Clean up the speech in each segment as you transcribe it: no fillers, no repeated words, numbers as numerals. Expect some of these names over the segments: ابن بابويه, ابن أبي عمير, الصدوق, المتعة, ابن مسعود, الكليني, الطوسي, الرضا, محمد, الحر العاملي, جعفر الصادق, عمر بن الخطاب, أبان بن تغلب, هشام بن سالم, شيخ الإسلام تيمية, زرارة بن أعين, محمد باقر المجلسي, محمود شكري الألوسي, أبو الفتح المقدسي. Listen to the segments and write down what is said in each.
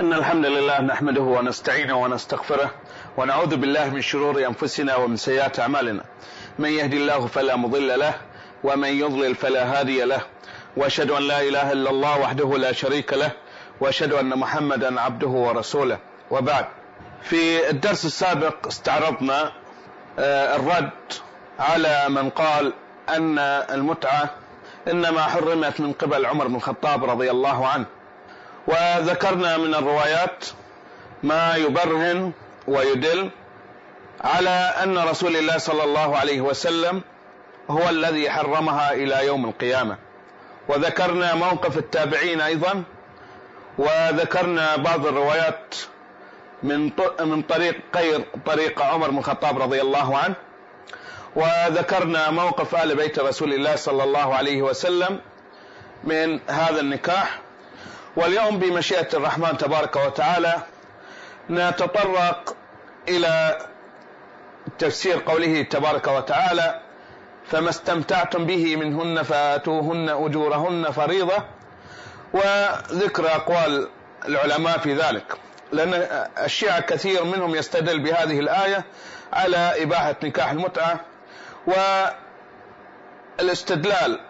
إن الحمد لله نحمده ونستعينه ونستغفره ونعوذ بالله من شرور أنفسنا ومن سيئات أعمالنا، من يهدي الله فلا مضل له ومن يضلل فلا هادي له، وأشهد أن لا إله إلا الله وحده لا شريك له، وأشهد أن محمدا عبده ورسوله، وبعد. في الدرس السابق استعرضنا الرد على من قال أن المتعة إنما حرمت من قبل عمر بن الخطاب رضي الله عنه، وذكرنا من الروايات ما يبرهن ويدل على أن رسول الله صلى الله عليه وسلم هو الذي حرمها إلى يوم القيامة، وذكرنا موقف التابعين أيضا، وذكرنا بعض الروايات من طريق غير طريق عمر بن الخطاب رضي الله عنه، وذكرنا موقف آل بيت رسول الله صلى الله عليه وسلم من هذا النكاح. واليوم بمشيئة الرحمن تبارك وتعالى نتطرق إلى تفسير قوله تبارك وتعالى: فما استمتعتم به منهن فآتوهن أجورهن فريضة، وذكر أقوال العلماء في ذلك، لأن الشيعة كثير منهم يستدل بهذه الآية على إباحة نكاح المتعة، والاستدلال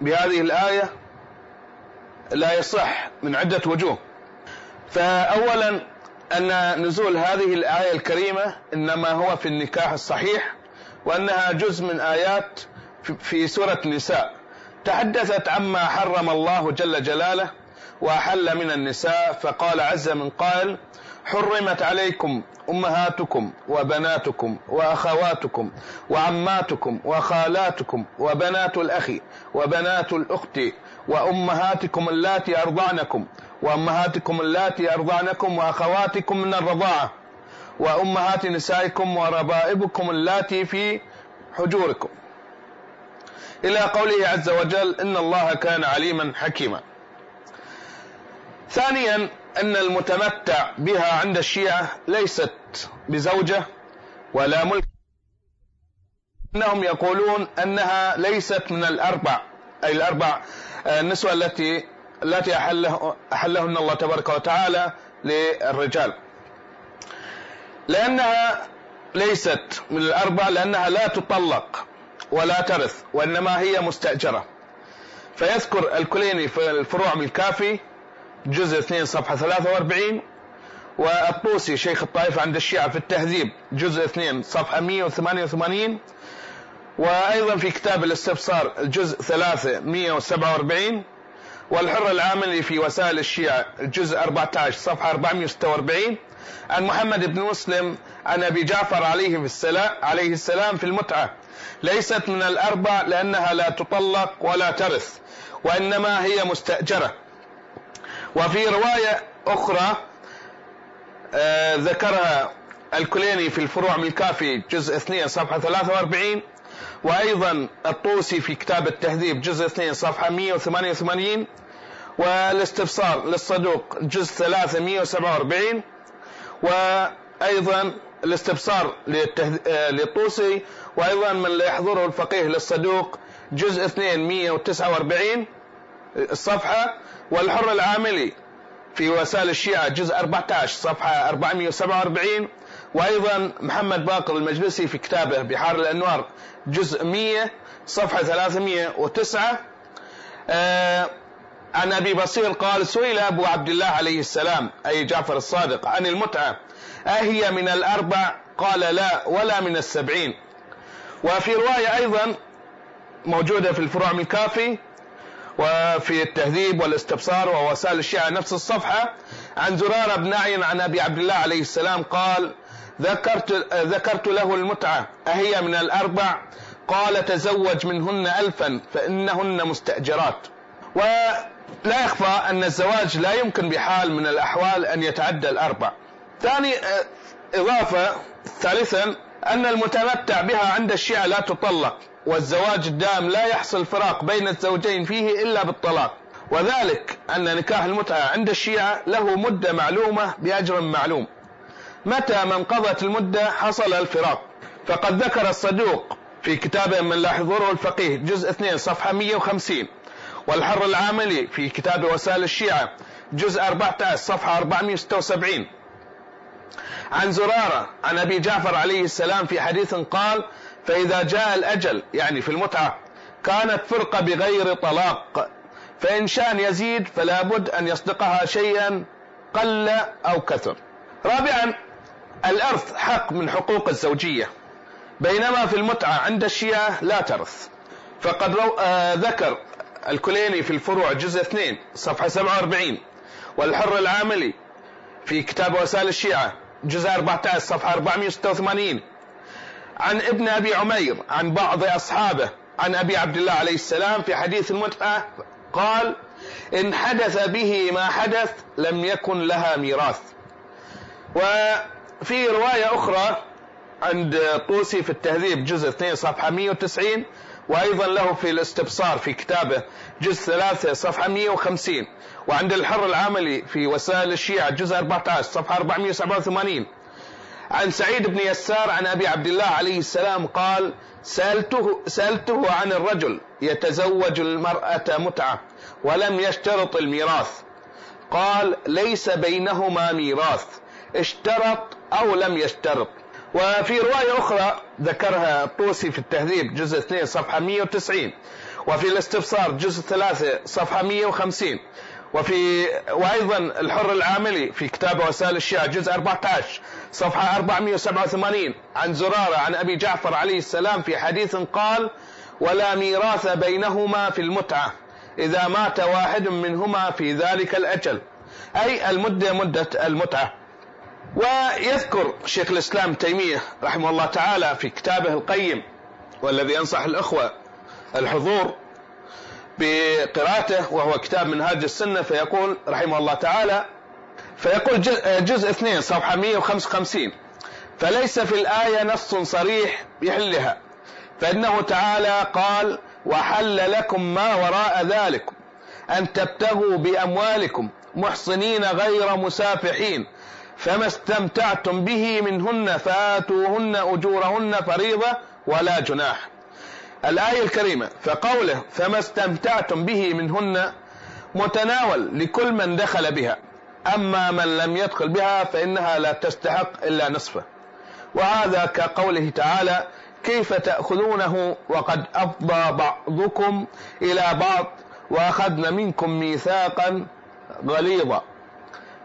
بهذه الآية لا يصح من عدة وجوه. فأولا أن نزول هذه الآية الكريمة إنما هو في النكاح الصحيح، وأنها جزء من آيات في سورة النساء تحدثت عما حرم الله جل جلاله وأحل من النساء، فقال عز من قائل: حرمت عليكم أمهاتكم وبناتكم وأخواتكم وعماتكم وخالاتكم وبنات الأخ وبنات الأخت وأمهاتكم اللاتي أرضعنكم وأخواتكم من الرضاعة وأمهات نسائكم وربائبكم اللاتي في حجوركم، إلى قوله عز وجل: إن الله كان عليما حكيما. ثانيا، أن المتمتع بها عند الشيعة ليست بزوجة ولا ملك، إنهم يقولون أنها ليست من الأربع، أي الأربع النسوة التي أحلهن الله تبارك وتعالى للرجال، لأنها ليست من الأربع، لأنها لا تطلق ولا ترث، وإنما هي مستأجرة. فيذكر الكليني في الفروع من الكافي جزء 2 صفحة 43، والطوسي شيخ الطائفة عند الشيعة في التهذيب جزء 2 صفحة 188، وأيضا في كتاب الاستبصار الجزء 3 147، والحر العاملي في وسائل الشيعة الجزء 14 صفحة 446 عن محمد بن مسلم عن أبي جعفر عليه السلام في المتعة: ليست من الأربع لأنها لا تطلق ولا ترث، وإنما هي مستأجرة. وفي رواية أخرى ذكرها الكليني في الفروع من الكافي جزء 2 صفحة 43، وأيضا الطوسي في كتاب التهذيب جزء 2 صفحة 188، والاستفسار للصدوق جزء 3 147، وأيضا الاستفسار للطوسي، وأيضا من يحضره الفقيه للصدوق جزء 2 149 الصفحة، والحر العاملي في وسائل الشيعة جزء 14 صفحة 447، وأيضا محمد باقر المجلسي في كتابه بحار الأنوار جزء 100 صفحة 309 عن أبي بصير قال: سئل أبو عبد الله عليه السلام، أي جعفر الصادق، عن المتعة: أهي من الأربع؟ قال: لا، ولا من ال70. وفي رواية أيضا موجودة في الفروع من الكافي وفي التهذيب والاستبصار ووسائل الشيعة نفس الصفحة عن زرارة بن أعين عن أبي عبد الله عليه السلام قال: ذكرت له المتعة: أهي من الأربع؟ قال: تزوج منهن 1000 فإنهن مستأجرات. ولا يخفى أن الزواج لا يمكن بحال من الأحوال أن يتعدى ال4. ثالثا، أن المتمتع بها عند الشيعة لا تطلق، والزواج الدائم لا يحصل فراق بين الزوجين فيه إلا بالطلاق، وذلك أن نكاح المتعة عند الشيعة له مدة معلومة بأجر معلوم، متى ما انقضت المدة حصل الفراق. فقد ذكر الصدوق في كتابه من لا يحضره الفقيه جزء 2 صفحة 150، والحر العاملي في كتاب وسائل الشيعة جزء 14 صفحة 476 عن زرارة عن أبي جعفر عليه السلام في حديث قال: فإذا جاء الأجل، يعني في المتعة، كانت فرقة بغير طلاق، فإن شان يزيد فلا بد أن يصدقها شيئا قل أو كثر. رابعا، الأرث حق من حقوق الزوجية، بينما في المتعة عند الشيعة لا ترث. فقد ذكر الكليني في الفروع جزء 2 صفحة 47، والحر العاملي في كتاب وسائل الشيعة جزء 14 صفحة 486 عن ابن أبي عمير عن بعض أصحابه عن أبي عبد الله عليه السلام في حديث المتعة قال: إن حدث به ما حدث لم يكن لها ميراث. وفي رواية أخرى عند الطوسي في التهذيب جزء 2 صفحة 190، وأيضا له في الاستبصار في كتابه جزء 3 صفحة 150، وعند الحر العاملي في وسائل الشيعة جزء 14 صفحة 487 عن سعيد بن يسار عن أبي عبد الله عليه السلام قال: سألته عن الرجل يتزوج المرأة متعة ولم يشترط الميراث، قال: ليس بينهما ميراث، اشترط أو لم يشترط. وفي رواية أخرى ذكرها الطوسي في التهذيب جزء 2 صفحة 190، وفي الاستفسار جزء 3 صفحة 150، وأيضا الحر العاملي في كتاب وسائل الشيعة جزء 14 صفحة 487 عن زرارة عن أبي جعفر عليه السلام في حديث قال: ولا ميراث بينهما في المتعة إذا مات واحد منهما في ذلك الأجل، أي المدة مدة المتعة. ويذكر شيخ الإسلام تيمية رحمه الله تعالى في كتابه القيم، والذي أنصح الأخوة الحضور بقراءته، وهو كتاب منهاج السنة، فيقول رحمه الله تعالى، فيقول جزء 2 صفحة 155: فليس في الآية نص صريح يحلها، فإنه تعالى قال: وحل لكم ما وراء ذلك أن تبتغوا بأموالكم محصنين غير مسافحين، فما استمتعتم به منهن فآتوهن أجورهن فريضة ولا جناح. الآية الكريمة، فقوله فما استمتعتم به منهن متناول لكل من دخل بها، أما من لم يدخل بها فإنها لا تستحق إلا نصفه، وهذا كقوله تعالى: كيف تأخذونه وقد أفضى بعضكم إلى بعض وأخذن منكم ميثاقا غليظا.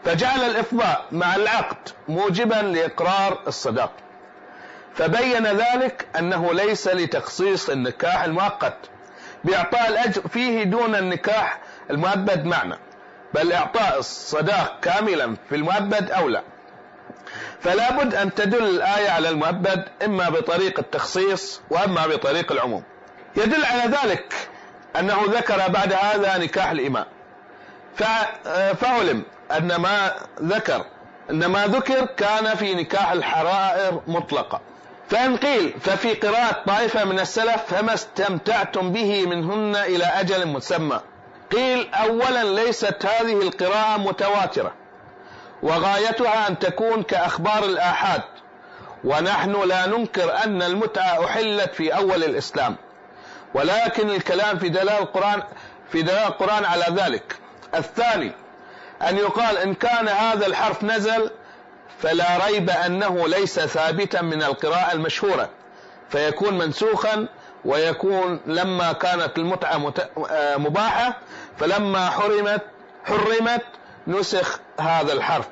فجعل الإفضاء مع العقد موجبا لإقرار الصداق، فبين ذلك أنه ليس لتخصيص النكاح المؤقت بإعطاء الأجر فيه دون النكاح المؤبد معنا، بل إعطاء الصداق كاملا في المؤبد أولى. فلا بد أن تدل الآية على المؤبد إما بطريق التخصيص وإما بطريق العموم. يدل على ذلك أنه ذكر بعد هذا نكاح الإماء، فعلم أن ما ذكر كان في نكاح الحرائر مطلقة. فإن قيل ففي قراءة طائفة من السلف فما استمتعتم به منهن إلى أجل مسمى، قيل: أولا، ليست هذه القراءة متواترة، وغايتها أن تكون كأخبار الآحاد، ونحن لا ننكر أن المتعة أحلت في أول الإسلام، ولكن الكلام في دلالة القرآن على ذلك. الثاني، أن يقال إن كان هذا الحرف نزل فلا ريب أنه ليس ثابتا من القراءة المشهورة، فيكون منسوخا، ويكون لما كانت المتعة مباحة فلما حرمت نسخ هذا الحرف.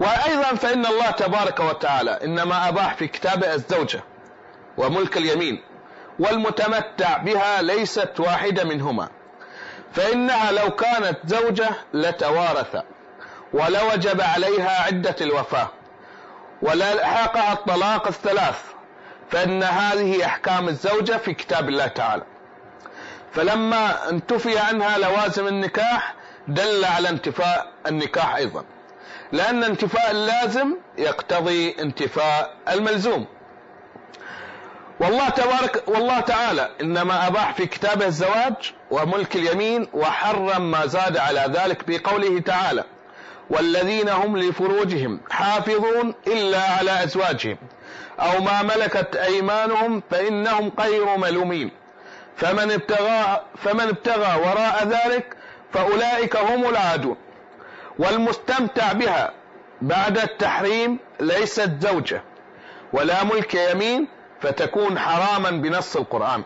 وأيضا فإن الله تبارك وتعالى إنما أباح في كتابه الزوجة وملك اليمين، والمتمتع بها ليست واحدة منهما، فإنها لو كانت زوجة لتوارث، ولوجب عليها عدة الوفاة، ولالحاقها الطلاق 3، فإن هذه أحكام الزوجة في كتاب الله تعالى. فلما انتفي عنها لوازم النكاح دل على انتفاء النكاح أيضا، لأن انتفاء اللازم يقتضي انتفاء الملزوم. والله تعالى إنما أباح في كتابه الزواج وملك اليمين، وحرم ما زاد على ذلك بقوله تعالى: والذين هم لفروجهم حافظون إلا على أزواجهم أو ما ملكت أيمانهم فإنهم غير ملومين، فمن ابتغى وراء ذلك فأولئك هم العادون. والمستمتع بها بعد التحريم ليست زوجة ولا ملك يمين فتكون حراما بنص القرآن.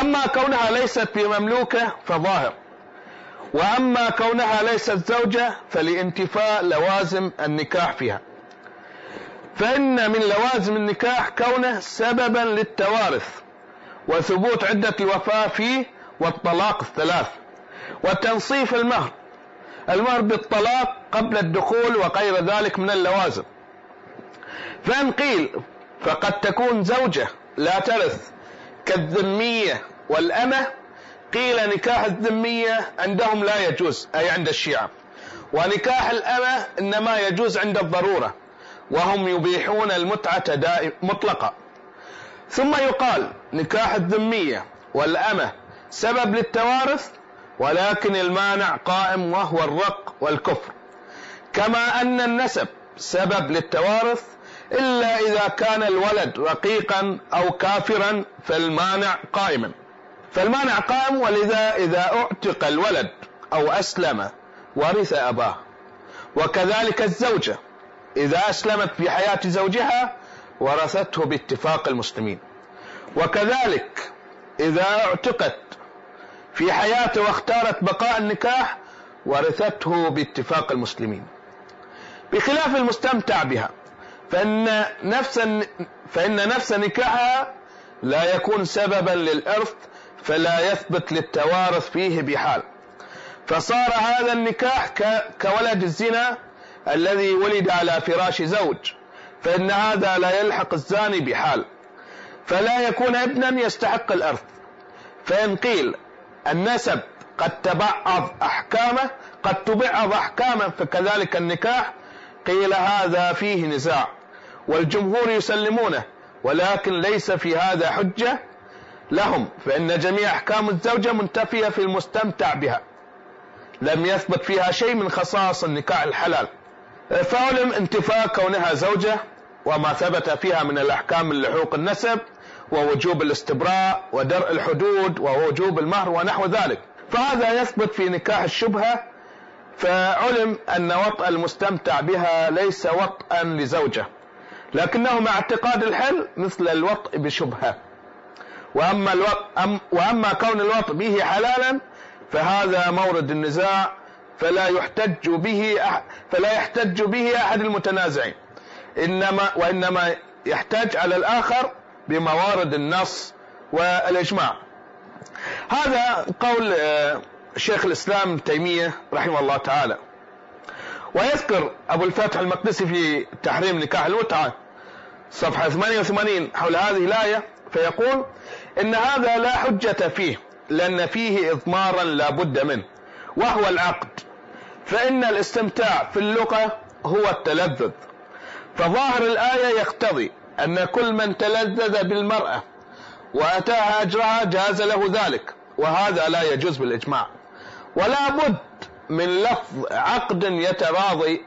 أما كونها ليست بمملوكة فظاهر، وأما كونها ليست زوجة فلانتفاء لوازم النكاح فيها، فإن من لوازم النكاح كونه سببا للتوارث وثبوت عدة الوفاة فيه والطلاق الثلاث وتنصيف المهر بالطلاق قبل الدخول وغير ذلك من اللوازم. فإن قيل فقد تكون زوجة لا ترث كالذمية والأمة، قيل نكاح الذمية عندهم لا يجوز، أي عند الشيعة، ونكاح الأمة إنما يجوز عند الضرورة، وهم يبيحون المتعة مطلقة. ثم يقال نكاح الذمية والأمة سبب للتوارث، ولكن المانع قائم وهو الرق والكفر، كما أن النسب سبب للتوارث إلا إذا كان الولد رقيقا أو كافرا فالمانع قائم. ولذا إذا اعتق الولد أو أسلم ورث أباه، وكذلك الزوجة إذا أسلمت في حياة زوجها ورثته باتفاق المسلمين، وكذلك إذا اعتقت في حياته واختارت بقاء النكاح ورثته باتفاق المسلمين، بخلاف المستمتع بها فإن نفس نكاحها لا يكون سببا للإرث فلا يثبت للتوارث فيه بحال، فصار هذا النكاح كولد الزنا الذي ولد على فراش زوج، فإن هذا لا يلحق الزاني بحال، فلا يكون ابنا يستحق الإرث. فإن قيل النسب قد تبعض أحكامه فكذلك النكاح، قيل هذا فيه نزاع والجمهور يسلمونه، ولكن ليس في هذا حجة لهم، فإن جميع أحكام الزوجة منتفية في المستمتع بها، لم يثبت فيها شيء من خصائص النكاح الحلال، فعلم انتفاء كونها زوجة وما ثبت فيها من الأحكام لحوق النسب ووجوب الاستبراء ودرء الحدود ووجوب المهر ونحو ذلك، فهذا يثبت في نكاح الشبهة، فعلم أن وطأ المستمتع بها ليس وطأ لزوجة، لكنه مع اعتقاد الحل مثل الوطء بشبهة. وأما كون الوطء به حلالا فهذا مورد النزاع، فلا يحتج به أحد المتنازعين، وإنما يحتج على الآخر بموارد النص والإجماع. هذا قول شيخ الإسلام تيمية رحمه الله تعالى. ويذكر أبو الفتح المقدسي في تحريم نكاح المتعة صفحة 88 حول هذه الآية، فيقول إن هذا لا حجة فيه، لأن فيه إضمارا لا بد منه وهو العقد، فإن الاستمتاع في اللغة هو التلذذ، فظاهر الآية يقتضي أن كل من تلذذ بالمرأة وأتاها أجرها جاز له ذلك، وهذا لا يجوز بالإجماع، ولا بد من لفظ عقد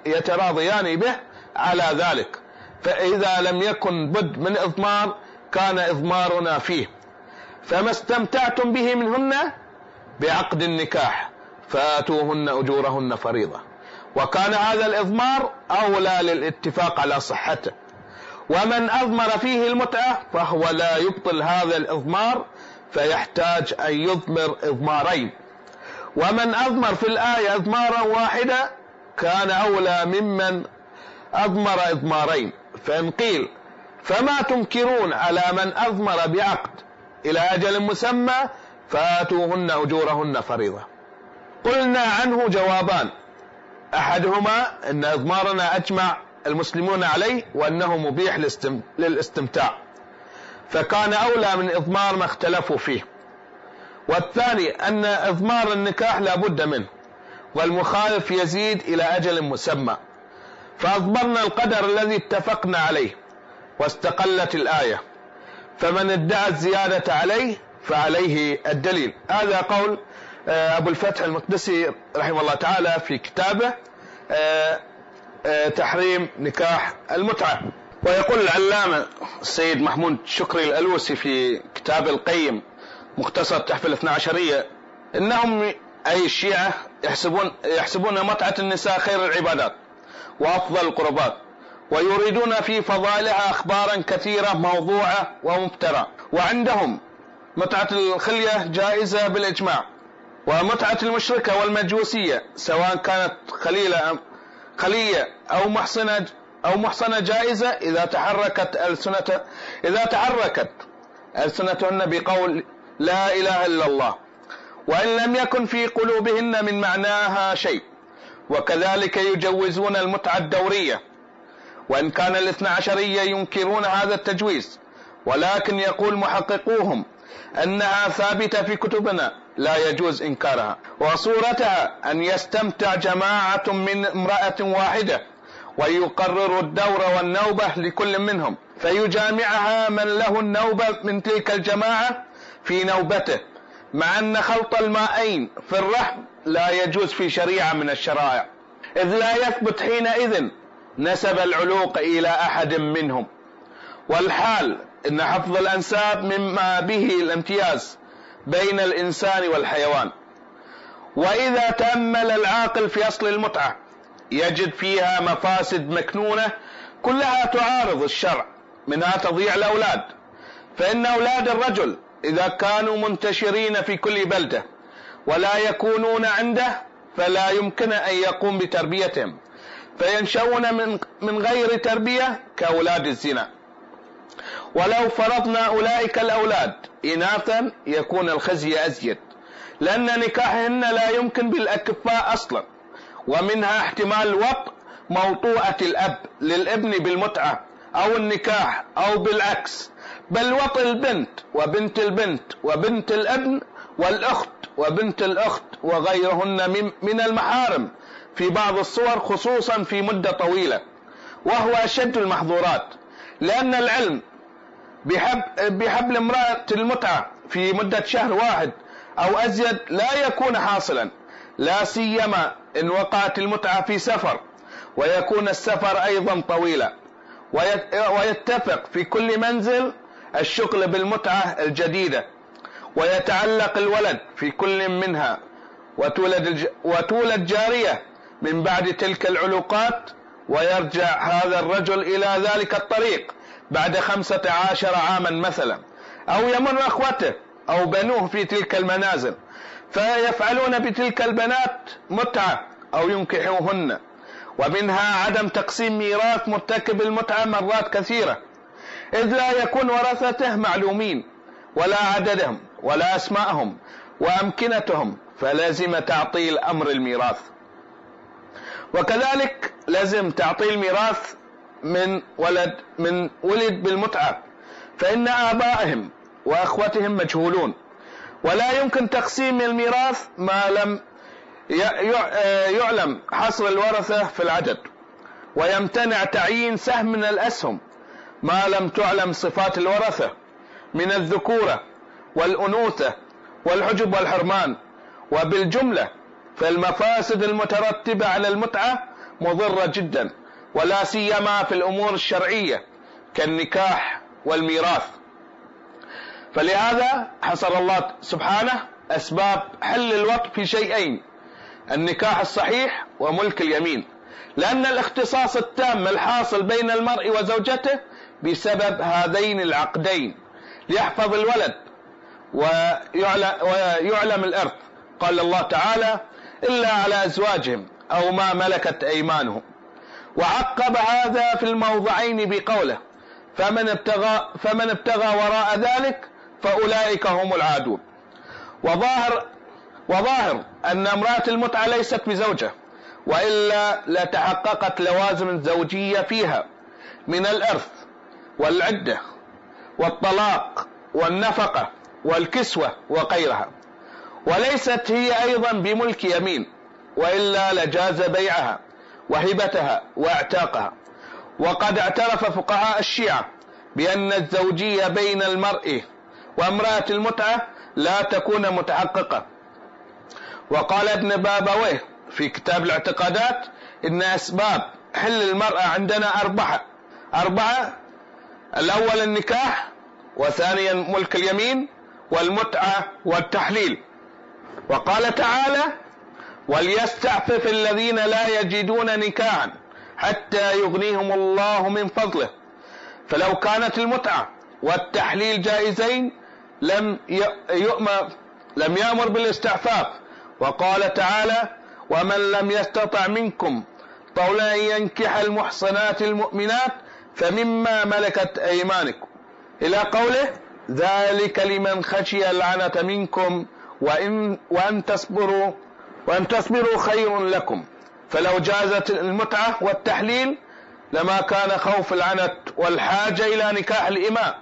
يتراضيان به على ذلك، فإذا لم يكن بد من إضمار كان إضمارنا فيه، فما استمتعتم به منهن بعقد النكاح فآتوهن أجورهن فريضة، وكان هذا الإضمار أولى للاتفاق على صحته، ومن أضمر فيه المتعة فهو لا يبطل هذا الإضمار، فيحتاج أن يضمر إضمارين، ومن أضمر في الآية إضمارا واحدا كان أولى ممن أضمر إضمارين. فإن قيل فما تنكرون على من أضمر بعقد إلى أجل مسمى فآتوهن أجورهن فريضة، قلنا عنه جوابان، أحدهما أن إضمارنا أجمع المسلمون عليه وأنه مبيح للاستمتاع، فكان أولى من إضمار ما اختلفوا فيه، والثاني أن إضمار النكاح لا بد منه والمخالف يزيد إلى أجل مسمى، فأضمرنا القدر الذي اتفقنا عليه واستقلت الآية، فمن ادعى الزيادة عليه فعليه الدليل. هذا قول أبو الفتح المقدسي رحمه الله تعالى في كتابه تحريم نكاح المتعة. ويقول العلامة السيد محمود شكري الألوسي في كتاب القيم مختصر تحفة 12، إنهم أي الشيعة يحسبون متعة النساء خير العبادات وأفضل القربات، ويريدون في فضائلها أخبارا كثيرة موضوعة ومفترى، وعندهم متعة الخلية جائزة بالإجماع، ومتعة المشركة والمجوسية سواء كانت خلية أو محصنة جائزة إذا تحركت ألسنتهن بقول لا إله إلا الله، وإن لم يكن في قلوبهن من معناها شيء. وكذلك يجوزون المتعة الدورية، وإن كان الاثنى عشرية ينكرون هذا التجويز، ولكن يقول محققوهم أنها ثابتة في كتبنا لا يجوز إنكارها. وصورتها أن يستمتع جماعة من امرأة واحدة، ويقرر الدور والنوبة لكل منهم، فيجامعها من له النوبة من تلك الجماعة في نوبته، مع أن خلط الماءين في الرحم لا يجوز في شريعة من الشرائع، إذ لا يثبت حينئذ نسب العلوق إلى أحد منهم. والحال إن حفظ الأنساب مما به الامتياز بين الإنسان والحيوان. وإذا تأمل العاقل في أصل المتعة يجد فيها مفاسد مكنونة كلها تعارض الشرع، منها تضيع الأولاد، فإن أولاد الرجل إذا كانوا منتشرين في كل بلدة ولا يكونون عنده فلا يمكن أن يقوم بتربيتهم، فينشؤون من غير تربية كأولاد الزنا. ولو فرضنا أولئك الأولاد إناثا يكون الخزي أزيد، لأن نكاحهن لا يمكن بالأكفاء أصلا، ومنها احتمال وطء موطوءة الأب للابن بالمتعة أو النكاح أو بالعكس، بل وطء البنت وبنت البنت وبنت الابن والأخت وبنت الأخت وغيرهن من المحارم في بعض الصور، خصوصا في مدة طويلة، وهو أشد المحظورات، لأن العلم بحبل امرأة المتعة في مدة شهر واحد أو أزيد لا يكون حاصلا، لا سيما إن وقعت المتعة في سفر، ويكون السفر أيضا طويلا، ويتفق في كل منزل الشغل بالمتعة الجديدة، ويتعلق الولد في كل منها، وتولد جارية من بعد تلك العلوقات، ويرجع هذا الرجل إلى ذلك الطريق بعد 15 عاما مثلا، أو يمر أخوته أو بنوه في تلك المنازل، فيفعلون بتلك البنات متعة أو ينكحوهن. ومنها عدم تقسيم ميراث مرتكب المتعة مرات كثيرة، إذ لا يكون ورثته معلومين ولا عددهم ولا أسماءهم وأمكنتهم، فلازم تعطيل أمر الميراث. وكذلك لازم تعطيل ميراث من ولد بالمتعة، فإن آبائهم وأخوتهم مجهولون، ولا يمكن تقسيم الميراث ما لم يعلم حصر الورثة في العدد، ويمتنع تعيين سهم من الأسهم ما لم تعلم صفات الورثة من الذكورة والأنوثة والحجب والحرمان. وبالجملة فالمفاسد المترتبة على المتعة مضرة جدا، ولا سيما في الأمور الشرعية كالنكاح والميراث. فلهذا حصر الله سبحانه أسباب حل الوطء في شيئين: النكاح الصحيح وملك اليمين، لأن الاختصاص التام الحاصل بين المرء وزوجته بسبب هذين العقدين ليحفظ الولد ويعلم الإرث. قال الله تعالى: إلا على أزواجهم أو ما ملكت أيمانهم. وعقب هذا في الموضعين بقوله: فمن ابتغى وراء ذلك فأولئك هم العادون. وظاهر أن امرأة المتعة ليست بزوجة، وإلا لتحققت لوازم الزوجية فيها من الإرث والعدة والطلاق والنفقة والكسوة وغيرها، وليست هي أيضا بملك يمين، وإلا لجاز بيعها وهبتها واعتاقها. وقد اعترف فقهاء الشيعة بأن الزوجية بين المرء وامرأة المتعة لا تكون متحققة. وقال ابن بابويه في كتاب الاعتقادات إن أسباب حل المرأة عندنا أربعة: الأول النكاح، وثانيا ملك اليمين والمتعة والتحليل. وقال تعالى: وليستعفف الذين لا يجدون نكاحا حتى يغنيهم الله من فضله. فلو كانت المتعة والتحليل جائزين لم يأمر بالاستعفاف. وقال تعالى: ومن لم يستطع منكم طولا أن ينكح المحصنات المؤمنات فمما ملكت أيمانكم، إلى قوله: ذلك لمن خشي اللعنة منكم وأن تصبروا خير لكم. فلو جازت المتعة والتحليل لما كان خوف العنة والحاجة إلى نكاح الإماء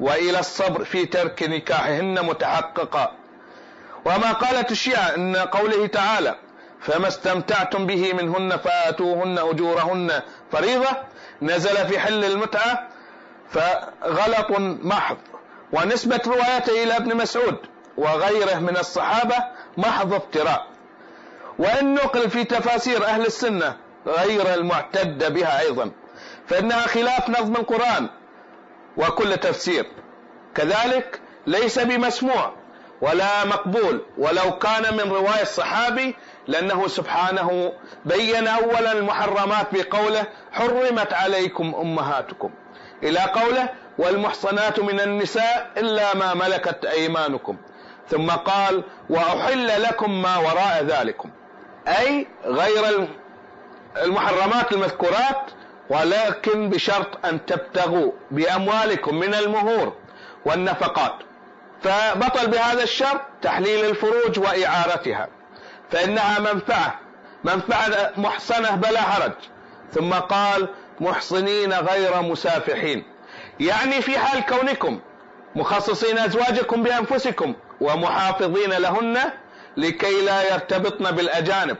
وإلى الصبر في ترك نكاحهن متحققا. وما قالت الشيعة إن قوله تعالى: فما استمتعتم به منهن فآتوهن أجورهن فريضة، نزل في حل المتعة فغلط محض، ونسبة روايته إلى ابن مسعود وغيره من الصحابة محض افتراء. وإن نقل في تفاسير أهل السنة غير المعتد بها أيضا، فإنها خلاف نظم القرآن وكل تفسير. كذلك ليس بمسموع ولا مقبول ولو كان من رواية الصحابي، لأنه سبحانه بين أولا المحرمات بقوله: حرمت عليكم أمهاتكم، إلى قوله: والمحصنات من النساء إلا ما ملكت أيمانكم، ثم قال: وأحل لكم ما وراء ذلكم، أي غير المحرمات المذكورات، ولكن بشرط أن تبتغوا بأموالكم من المهور والنفقات. فبطل بهذا الشرط تحليل الفروج وإعارتها، فإنها منفعة محصنة بلا حرج، ثم قال: محصنين غير مسافحين، يعني في حال كونكم مخصصين أزواجكم بأنفسكم ومحافظين لهن لكي لا يرتبطن بالأجانب،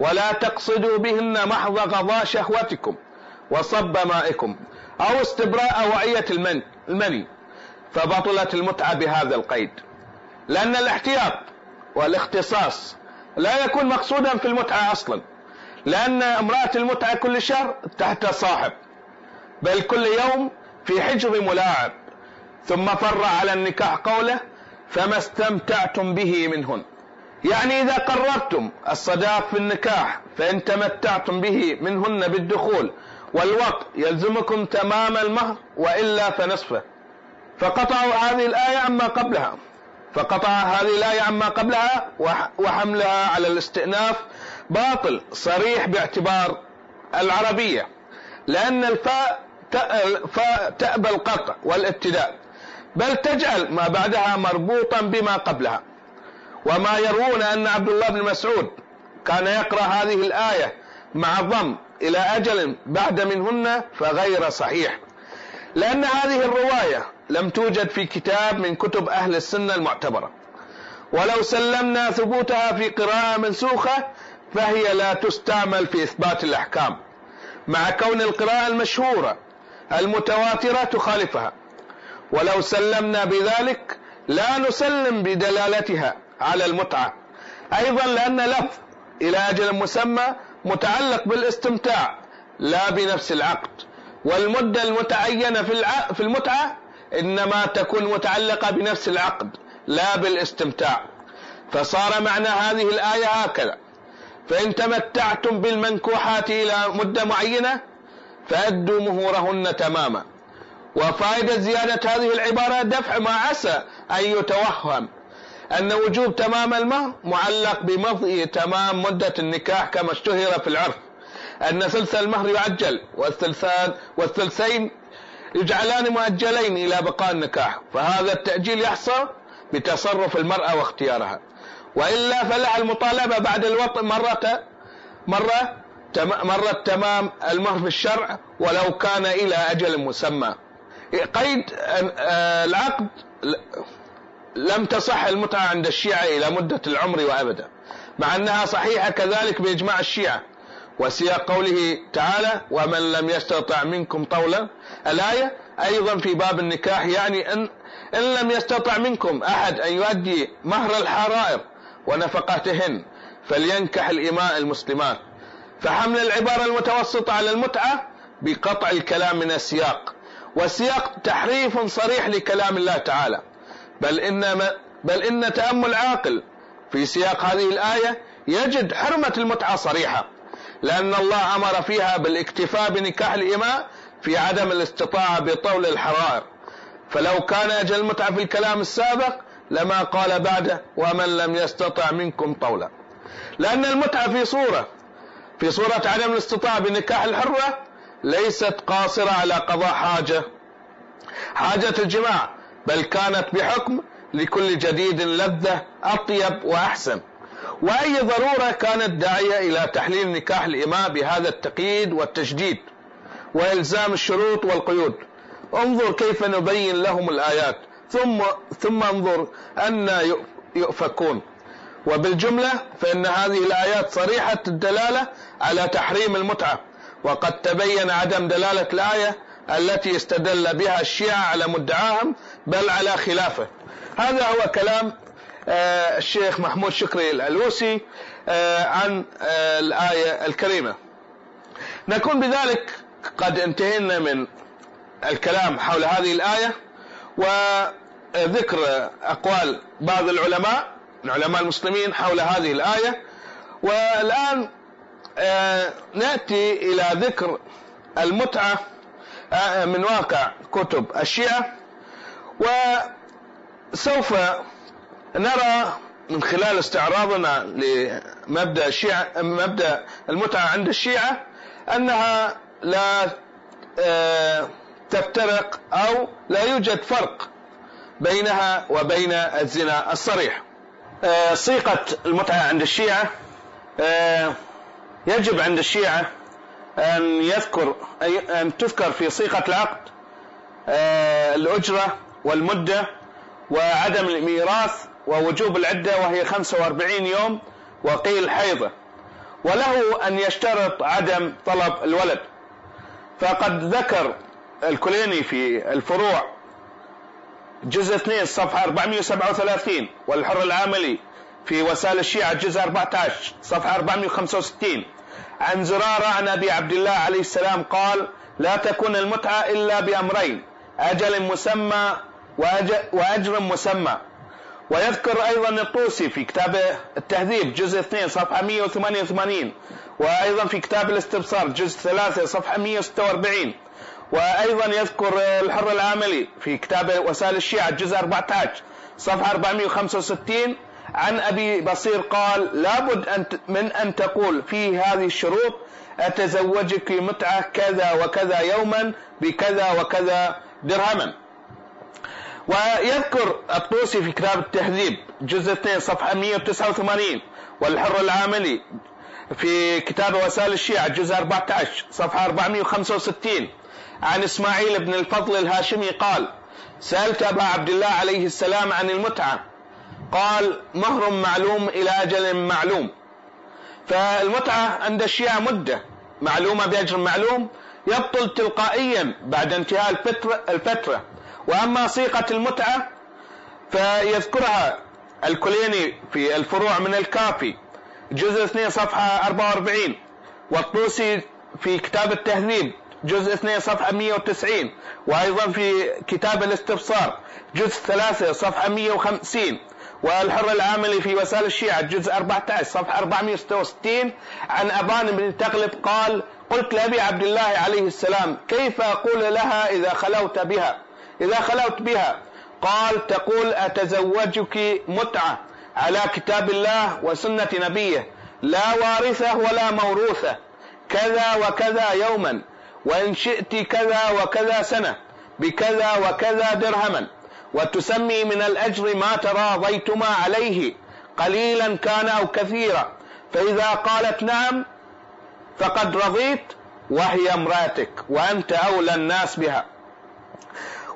ولا تقصدوا بهن محض غضاء شهوتكم وصب مائكم أو استبراء وعية المني. فبطلت المتعة بهذا القيد، لأن الاحتياط والاختصاص لا يكون مقصودا في المتعة أصلا، لأن امرأة المتعة كل شهر تحت صاحب، بل كل يوم في حجر ملاعب. ثم فر على النكاح قوله: فما استمتعتم به منهن، يعني إذا قررتم الصداق في النكاح فإن تمتعتم به منهن بالدخول والوقت يلزمكم تمام المهر وإلا فنصفه. فقطع هذه الآية عما قبلها وحملها على الاستئناف باطل صريح باعتبار العربية، لأن الفاء تأبى القطع والابتداء، بل تجعل ما بعدها مربوطا بما قبلها. وما يروون أن عبد الله بن مسعود كان يقرأ هذه الآية مع الضم إلى أجل بعد منهن فغير صحيح، لأن هذه الرواية لم توجد في كتاب من كتب أهل السنة المعتبرة، ولو سلمنا ثبوتها في قراءة منسوخة فهي لا تستعمل في إثبات الأحكام، مع كون القراءة المشهورة المتواترة تخالفها، ولو سلمنا بذلك لا نسلم بدلالتها على المتعة أيضا، لأن لفظ إلى أجل مسمى متعلق بالاستمتاع لا بنفس العقد، والمدة المتعينة في المتعة إنما تكون متعلقة بنفس العقد لا بالاستمتاع. فصار معنى هذه الآية هكذا: فإن تمتعتم بالمنكوحات إلى مدة معينة فأدوا مهورهن تماما. وفائدة زيادة هذه العبارة دفع ما عسى أن يتوهم أن وجوب تمام المهر معلق بمضي تمام مدة النكاح، كما اشتهر في العرف أن ثلث المهر يعجل والثلثين يجعلان مؤجلين إلى بقاء النكاح، فهذا التأجيل يحصل بتصرف المرأة واختيارها، وإلا فلع المطالبة بعد الوطء مرة تمام المهر في الشرع ولو كان إلى أجل مسمى. قيد العقد لم تصح المتعة عند الشيعة إلى مدة العمر وأبدا، مع أنها صحيحة كذلك بإجماع الشيعة، وسياق قوله تعالى: ومن لم يستطع منكم طولا، الآية أيضا في باب النكاح، يعني إن لم يستطع منكم أحد أن يؤدي مهر الحرائر ونفقاتهن فلينكح الإماء المسلمات. فحمل العبارة المتوسطة على المتعة بقطع الكلام من السياق، والسياق تحريف صريح لكلام الله تعالى، بل إن تأمل عاقل في سياق هذه الآية يجد حرمة المتعة صريحة، لأن الله أمر فيها بالاكتفاء بنكاح الإماء في عدم الاستطاعة بطول الحرائر، فلو كان أجل المتعة في الكلام السابق لما قال بعده ومن لم يستطع منكم طولا، لأن المتعة في صورة عدم الاستطاعة بنكاح الحرة ليست قاصرة على قضاء حاجة الجماع، بل كانت بحكم لكل جديد لذة أطيب وأحسن، وأي ضرورة كانت داعية إلى تحليل نكاح الإماء بهذا التقييد والتشديد وإلزام الشروط والقيود. انظر كيف نبين لهم الآيات ثم انظر أن يؤفكون. وبالجملة فإن هذه الآيات صريحة الدلالة على تحريم المتعة، وقد تبين عدم دلالة الآية التي استدل بها الشيعة على مدعاهم بل على خلافه. هذا هو كلام الشيخ محمود شكري الألوسي عن الآية الكريمة. نكون بذلك قد انتهينا من الكلام حول هذه الآية وذكر أقوال بعض العلماء من علماء المسلمين حول هذه الآية. والآن نأتي إلى ذكر المتعة من واقع كتب الشيعة، وسوف نرى من خلال استعراضنا لمبدأ مبدأ المتعة عند الشيعة أنها لا تفترق أو لا يوجد فرق بينها وبين الزنا الصريح. صيغة المتعة عند الشيعة، يجب عند الشيعة أن تذكر في صيغة العقد الأجرة والمدة وعدم الميراث ووجوب العدة وهي 45 يوم وقيل حيضة، وله أن يشترط عدم طلب الولد. فقد ذكر الكليني في الفروع جزء 2 صفحة 437، والحر العاملي في وسائل الشيعة جزء 14 صفحة 465 عن زرارة عن أبي عبد الله عليه السلام قال: لا تكون المتعة إلا بأمرين، أجل مسمى وأجر مسمى. ويذكر أيضا الطوسي في كتابه التهذيب جزء 2 صفحة 188، وأيضا في كتاب الاستبصار جزء 3 صفحة 146، وأيضا يذكر الحر العاملي في كتاب وسائل الشيعة جزء 14 صفحة 465 عن أبي بصير قال: لابد من أن تقول في هذه الشروط: أتزوجك متعة كذا وكذا يوما بكذا وكذا درهما. ويذكر الطوسي في كتاب التهذيب جزء 2 صفحة 189، والحر العاملي في كتاب وسائل الشيعة جزء 14 صفحة 465 عن إسماعيل بن الفضل الهاشمي قال: سألت أبا عبد الله عليه السلام عن المتعة قال: مهر معلوم إلى أجل معلوم. فالمتعة عند الشيعة مدة معلومة بأجر معلوم يبطل تلقائيا بعد انتهاء الفترة. وأما صيغة المتعة فيذكرها الكليني في الفروع من الكافي جزء 2 صفحة 44، والطوسي في كتاب التهذيب جزء 2 صفحة 190، وأيضا في كتاب الاستبصار جزء 3 صفحة 150، والحر العاملي في وسائل الشيعة جزء 14 صفحة 466 عن أبان بن تغلب قال: قلت لأبي عبد الله عليه السلام: كيف أقول لها إذا خلوت بها قال: تقول أتزوجك متعة على كتاب الله وسنة نبيه، لا وارثة ولا موروثة، كذا وكذا يوما، وإن شئت كذا وكذا سنة، بكذا وكذا درهما، وتسمي من الأجر ما تراضيتما عليه قليلا كان أو كثيرا، فإذا قالت نعم فقد رضيت وهي امرأتك وأنت أولى الناس بها.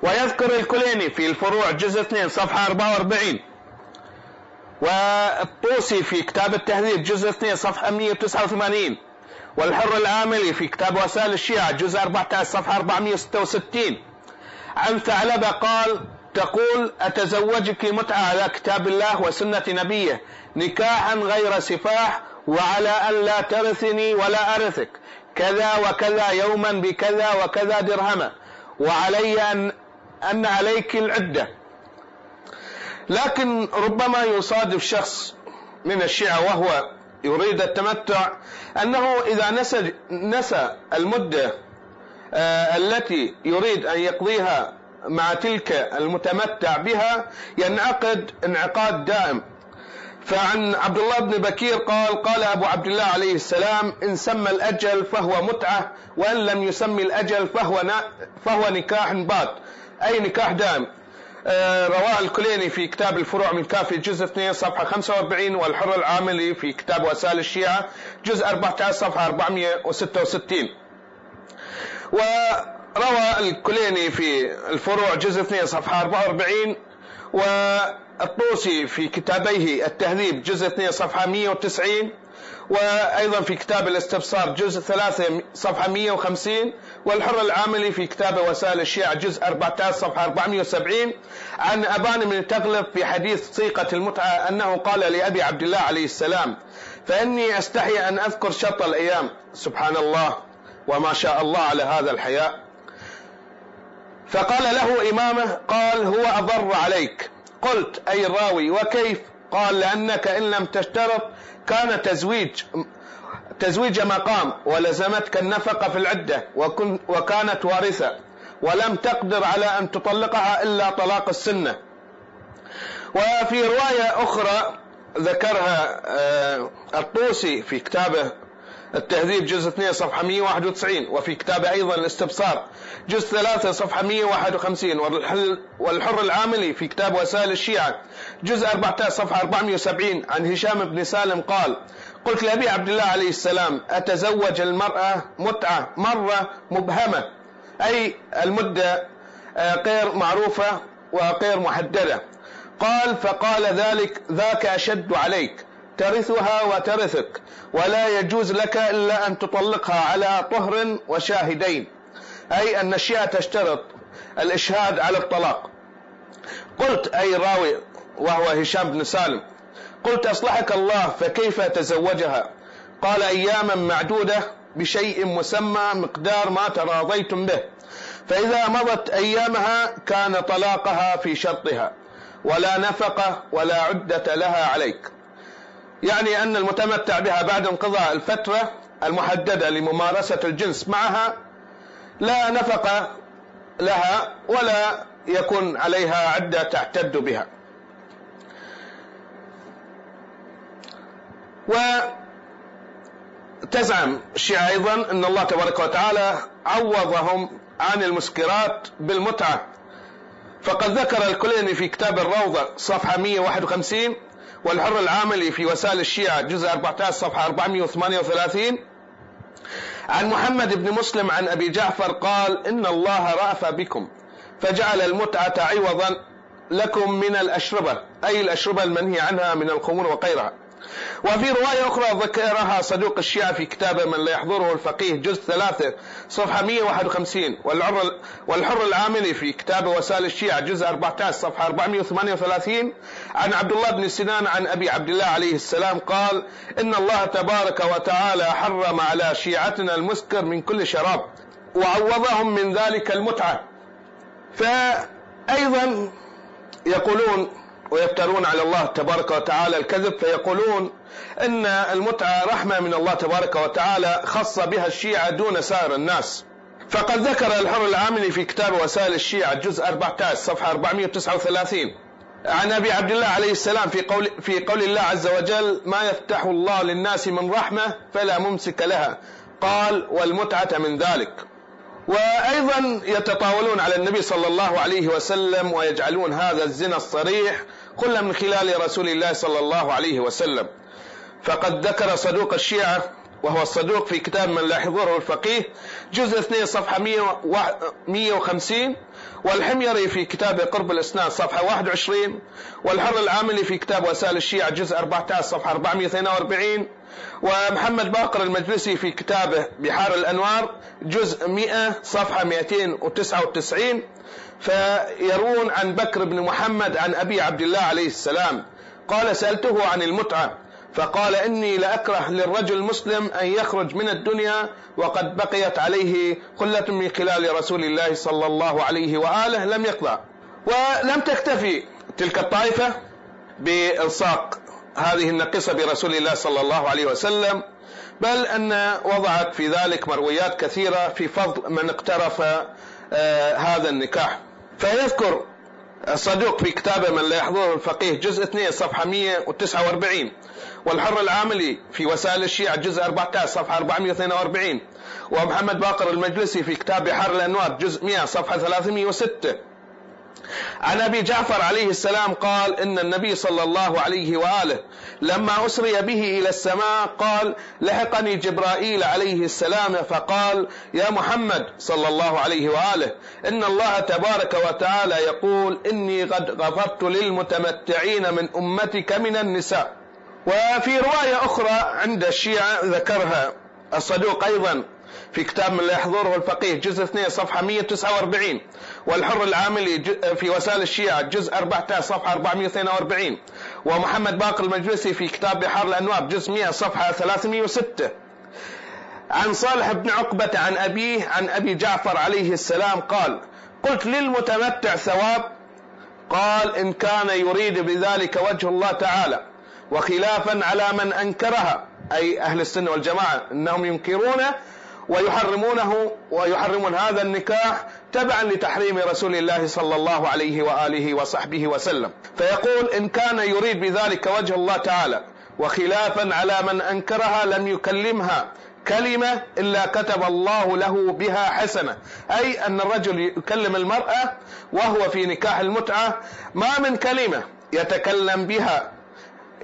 ويذكر الكليني في الفروع جزء 2 صفحة 44، والطوسي في كتاب التهذيب جزء 2 صفحة 189، والحر العاملي في كتاب وسائل الشيعة جزء 14 صفحة 466 عن ثعلبة قال: تقول أتزوجك متعة على كتاب الله وسنة نبيه، نكاحا غير سفاح، وعلى أن لا ترثني ولا أرثك، كذا وكذا يوما بكذا وكذا درهما، وعلي أن عليك العدة. لكن ربما يصادف شخص من الشيعة وهو يريد التمتع، أنه إذا نسى المدة التي يريد أن يقضيها مع تلك المتمتع بها ينعقد انعقاد دائم. فعن عبد الله بن بكير قال: قال أبو عبد الله عليه السلام: إن سمى الأجل فهو متعة، وإن لم يسمي الأجل فهو نكاح بات، أي نكاح دائم. رواه الكليني في كتاب الفروع من كافي جزء 2 صفحة 45، والحر العاملي في كتاب وسائل الشيعة جزء 14 صفحة 466. وروى الكليني في الفروع جزء 2 صفحة 44، والطوسي في كتابيه التهذيب جزء 2 صفحة 190، وأيضا في كتاب الاستبصار جزء 3 صفحة 150، والحر العاملي في كتاب وسائل الشيعة جزء 14 صفحة 470. عن أبان بن تغلب في حديث صيغة المتعة أنه قال لأبي عبد الله عليه السلام: فإني أستحي أن أذكر شط الأيام. سبحان الله وما شاء الله على هذا الحياء. فقال له إمامه: قال هو أضر عليك. قلت: أي الراوي وكيف؟ قال: لأنك إن لم تشترط كان تزويج مقام، ولزمتك النفقة في العدة، وكانت وارثة، ولم تقدر على أن تطلقها إلا طلاق السنة. وفي رواية أخرى ذكرها الطوسي في كتابه التهذيب جزء 2 صفحة 191، وفي كتابه أيضا الاستبصار جزء 3 صفحة 151، والحر العاملي في كتاب وسائل الشيعة جزء 14 صفحة 470. عن هشام بن سالم قال: قلت لأبي عبد الله عليه السلام: أتزوج المرأة متعة مرة مبهمة، أي المدة غير معروفة وغير محددة. قال: فقال ذاك أشد عليك، ترثها وترثك، ولا يجوز لك إلا أن تطلقها على طهر وشاهدين، أي أن الشيعة تشترط الإشهاد على الطلاق. قلت: أي راوي وهو هشام بن سالم. قلت: أصلحك الله، فكيف تزوجها؟ قال: أياما معدودة بشيء مسمى مقدار ما تراضيتم به، فإذا مضت أيامها كان طلاقها في شرطها، ولا نفقة ولا عدة لها عليك. يعني أن المتمتع بها بعد انقضاء الفترة المحددة لممارسة الجنس معها لا نفقة لها، ولا يكون عليها عدة تعتد بها. وتزعم الشيعة أيضا أن الله تبارك وتعالى عوضهم عن المسكرات بالمتعة، فقد ذكر الكليني في كتاب الروضة صفحة 151، والحر العاملي في وسائل الشيعة جزء 14 صفحة 438. عن محمد بن مسلم عن أبي جعفر قال: إن الله رأف بكم فجعل المتعة عوضا لكم من الأشربة، أي الأشربة المنهي عنها من الخمور وغيرها. وفي رواية أخرى ذكرها صدوق الشيعة في كتابه من لا يحضره الفقيه جزء 3 صفحة 151، والحر العاملي في كتابه وسائل الشيعة جزء 14 صفحة 438. عن عبد الله بن سنان عن أبي عبد الله عليه السلام قال: إن الله تبارك وتعالى حرم على شيعتنا المسكر من كل شراب، وعوضهم من ذلك المتعة. فأيضا يقولون ويفترون على الله تبارك وتعالى الكذب، فيقولون إن المتعة رحمة من الله تبارك وتعالى خاصة بها الشيعة دون سائر الناس. فقد ذكر الحر العاملي في كتاب وسائل الشيعة جزء 14 صفحة 439 عن أبي عبد الله عليه السلام في قول الله عز وجل: ما يفتح الله للناس من رحمة فلا ممسك لها، قال: والمتعة من ذلك. وأيضا يتطاولون على النبي صلى الله عليه وسلم ويجعلون هذا الزنا الصريح كل من خلال رسول الله صلى الله عليه وسلم. فقد ذكر صدوق الشيعة وهو الصدوق في كتاب من لا يحضره الفقيه جزء 2 صفحة 150، والحميري في كتاب قرب الإسناد صفحة 21، والحر العاملي في كتاب وسائل الشيعة جزء 14 صفحة 442، ومحمد باقر المجلسي في كتابه بحار الأنوار جزء 100 صفحة 299. فيرون عن بكر بن محمد عن أبي عبد الله عليه السلام قال: سألته عن المتعة فقال: إني لأكره للرجل المسلم أن يخرج من الدنيا وقد بقيت عليه قلة من خلال رسول الله صلى الله عليه وآله لم يقضى. ولم تكتفي تلك الطائفة بإلصاق هذه النقصة برسول الله صلى الله عليه وسلم، بل أن وضعت في ذلك مرويات كثيرة في فضل من اقترف هذا النكاح. فيذكر الصدوق في كتابه من لا يحضره الفقيه جزء 2 صفحة 149، والحر العاملي في وسائل الشيعة جزء 14 صفحة 442، ومحمد باقر المجلسي في كتاب حر الأنوار جزء 100 صفحة 306. عن أبي جعفر عليه السلام قال: إن النبي صلى الله عليه وآله لما أسري به إلى السماء قال: لحقني جبرائيل عليه السلام فقال: يا محمد صلى الله عليه وآله، إن الله تبارك وتعالى يقول: إني قد غفرت للمتمتعين من أمتك من النساء. وفي رواية أخرى عند الشيعة ذكرها الصدوق أيضا في كتاب من لا يحضره الفقيه جزء 2 صفحة 149، والحر العاملي في وسائل الشيعة جزء 14 صفحة 442، ومحمد باقر المجلسي في كتاب بحار الأنوار جزء 100 صفحة 306. عن صالح بن عقبة عن أبيه عن أبي جعفر عليه السلام قال: قلت للمتمتع ثواب؟ قال: إن كان يريد بذلك وجه الله تعالى، وخلافا على من أنكرها، أي أهل السنة والجماعة، إنهم ينكرونه ويحرمون هذا النكاح تبعا لتحريم رسول الله صلى الله عليه وآله وصحبه وسلم. فيقول: إن كان يريد بذلك وجه الله تعالى، وخلافا على من أنكرها لم يكلمها كلمة إلا كتب الله له بها حسنة، أي أن الرجل يكلم المرأة وهو في نكاح المتعة، ما من كلمة يتكلم بها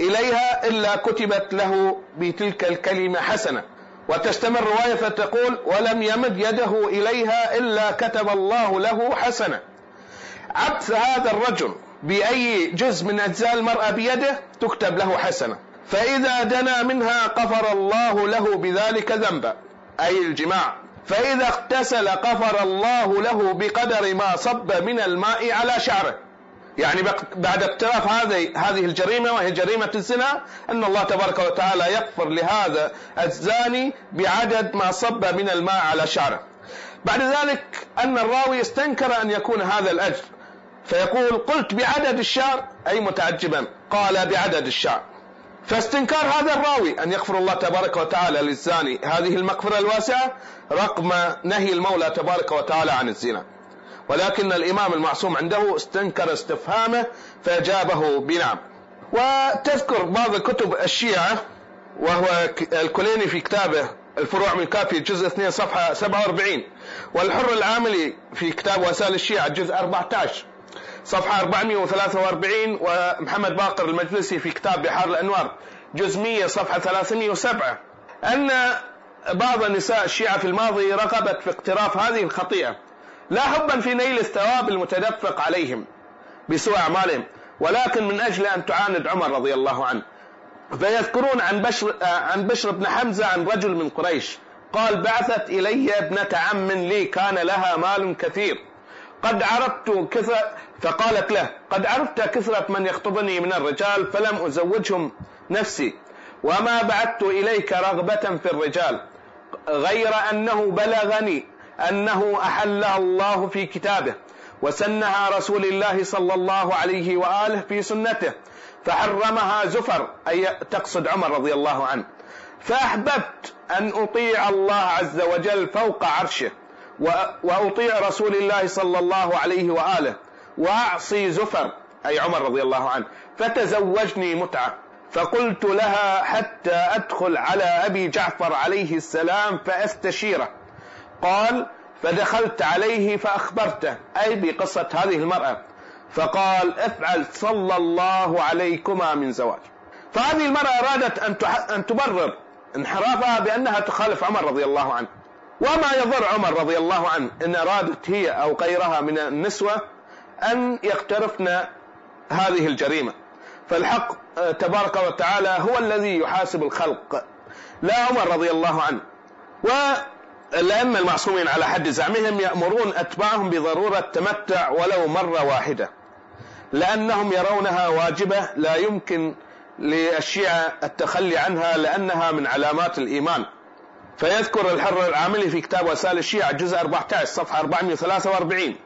إليها إلا كتبت له بتلك الكلمة حسنة. وتستمر رواية فتقول: ولم يمد يده إليها إلا كتب الله له حسنة. عبث هذا الرجل بأي جزء من أجزاء المرأة بيده تكتب له حسنة، فإذا دنا منها غفر الله له بذلك ذنبا، أي الجماع، فإذا اغتسل غفر الله له بقدر ما صب من الماء على شعره. يعني بعد اقتراف هذه الجريمة، وهي جريمة الزنا، أن الله تبارك وتعالى يغفر لهذا الزاني بعدد ما صب من الماء على شعره. بعد ذلك أن الراوي استنكر أن يكون هذا الأجر، فيقول: قلت بعدد الشعر، أي متعجبا، قال بعدد الشعر. فاستنكار هذا الراوي أن يغفر الله تبارك وتعالى للزاني هذه المغفرة الواسعة رغم نهي المولى تبارك وتعالى عن الزنا، ولكن الإمام المعصوم عنده استنكر استفهامه فأجابه بنعم. وتذكر بعض كتب الشيعة، وهو الكليني في كتابه الفروع من كافي جزء 2 صفحة 47، والحر العاملي في كتاب وسائل الشيعة جزء 14 صفحة 443، ومحمد باقر المجلسي في كتاب بحار الأنوار جزء 100 صفحة 307، أن بعض النساء الشيعة في الماضي رغبت في اقتراف هذه الخطيئة، لا حبا في نيل الثواب المتدفق عليهم بسوء أعمالهم، ولكن من أجل أن تعاند عمر رضي الله عنه. فيذكرون عن بشر بن حمزة عن رجل من قريش قال: بعثت إلي ابنة عم لي كان لها مال كثير، قد عرفت كثرة، فقالت له: قد عرفت كثرة من يخطبني من الرجال فلم أزوجهم نفسي، وما بعثت إليك رغبة في الرجال، غير أنه بلغني أنه أحلها الله في كتابه، وسنها رسول الله صلى الله عليه وآله في سنته، فحرمها زفر، أي تقصد عمر رضي الله عنه، فأحببت أن أطيع الله عز وجل فوق عرشه وأطيع رسول الله صلى الله عليه وآله، وأعصي زفر، أي عمر رضي الله عنه، فتزوجني متعة، فقلت لها حتى أدخل على أبي جعفر عليه السلام فأستشيره. قال: فدخلت عليه فأخبرته، أي بقصة هذه المرأة، فقال: افعل صلى الله عليكما من زواج. فهذه المرأة أرادت أن تبرر انحرافها بأنها تخالف عمر رضي الله عنه، وما يضر عمر رضي الله عنه إن أرادت هي أو غيرها من النسوة أن يقترفن هذه الجريمة. فالحق تبارك وتعالى هو الذي يحاسب الخلق، لا عمر رضي الله عنه. الأئمة المعصومين على حد زعمهم يأمرون أتباعهم بضرورة تمتع ولو مرة واحدة، لأنهم يرونها واجبة لا يمكن للشيعة التخلي عنها، لأنها من علامات الإيمان. فيذكر الحر العاملي في كتاب وسائل الشيعة جزء 14 صفحة 443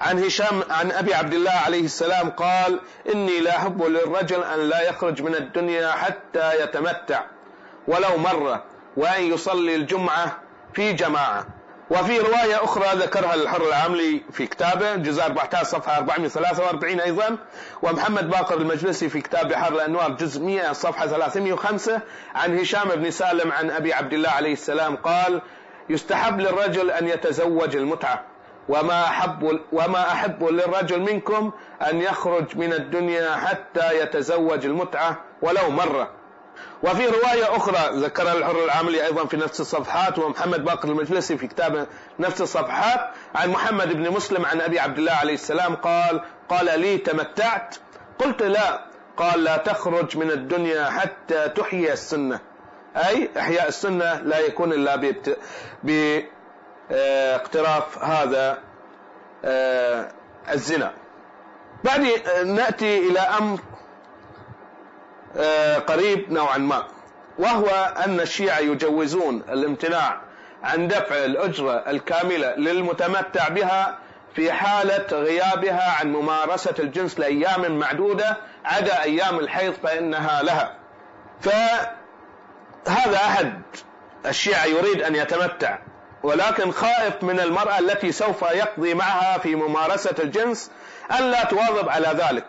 عن هشام عن أبي عبد الله عليه السلام قال: إني لا أحب للرجل أن لا يخرج من الدنيا حتى يتمتع ولو مرة، وأن يصلي الجمعة في جماعة. وفي رواية أخرى ذكرها الحر العاملي في كتابه جزء 14 صفحة 443 أيضا، ومحمد باقر المجلسي في كتاب بحار الأنوار جزء 100 صفحة 305 عن هشام بن سالم عن أبي عبد الله عليه السلام قال: يستحب للرجل أن يتزوج المتعة، وما أحب للرجل منكم أن يخرج من الدنيا حتى يتزوج المتعة ولو مرة. وفي رواية أخرى ذكرها الحر العاملي أيضا في نفس الصفحات ومحمد باقر المجلسي في كتابه نفس الصفحات عن محمد بن مسلم عن أبي عبد الله عليه السلام قال: قال لي: تمتعت؟ قلت: لا. قال: لا تخرج من الدنيا حتى تحيي السنة، أي إحياء السنة لا يكون إلا باقتراف هذا الزنا. بعد نأتي إلى أمر قريب نوعا ما، وهو أن الشيعة يجوزون الامتناع عن دفع الأجرة الكاملة للمتمتع بها في حالة غيابها عن ممارسة الجنس لأيام معدودة عدا أيام الحيض فإنها لها. فهذا أحد الشيعة يريد أن يتمتع، ولكن خائف من المرأة التي سوف يقضي معها في ممارسة الجنس ألا تواظب على ذلك،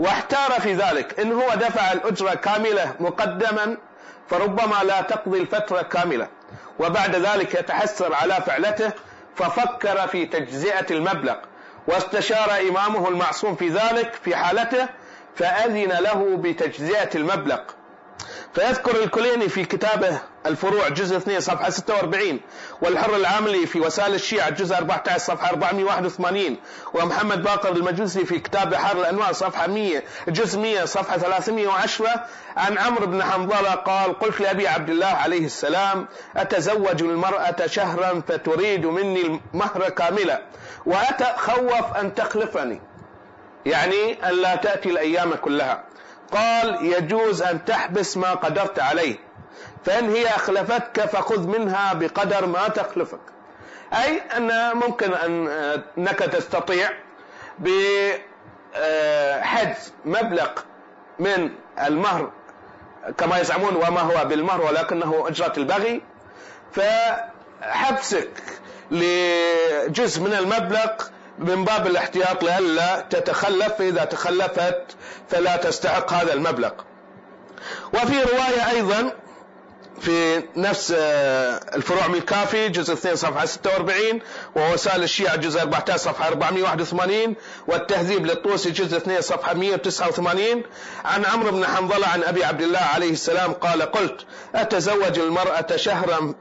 واحتار في ذلك. إن هو دفع الأجرة كاملة مقدما فربما لا تقضي الفترة كاملة، وبعد ذلك يتحسر على فعلته، ففكر في تجزئة المبلغ واستشار إمامه المعصوم في ذلك في حالته فأذن له بتجزئة المبلغ. فيذكر الكليني في كتابه الفروع جزء 2 صفحة 46، والحر العاملي في وسائل الشيعة جزء 14 صفحة 481، ومحمد باقر المجلسي في كتاب بحار الأنوار صفحة 100 جزء 100 صفحة 310 عن عمر بن حنظلة قال: قلت لأبي عبد الله عليه السلام: أتزوج المرأة شهرا فتريد مني المهر كاملة، وأتخوف أن تخلفني، يعني أن لا تأتي الأيام كلها. قال: يجوز أن تحبس ما قدرت عليه، فإن هي أخلفتك فخذ منها بقدر ما تخلفك، أي أن ممكن أنك تستطيع بحجز مبلغ من المهر كما يزعمون، وما هو بالمهر ولكنه أجرة البغي، فحبسك لجزء من المبلغ من باب الاحتياط لئلا تتخلف، إذا تخلفت فلا تستحق هذا المبلغ. وفي رواية أيضا في نفس الفروع من الكافي جزء 2 صفحة 46، ووسائل الشيعة جزء 14 صفحة 481، والتهذيب للطوسي جزء 2 صفحة 189 عن عمرو بن حنظلة عن أبي عبد الله عليه السلام قال: قلت: أتزوج المرأة شهرا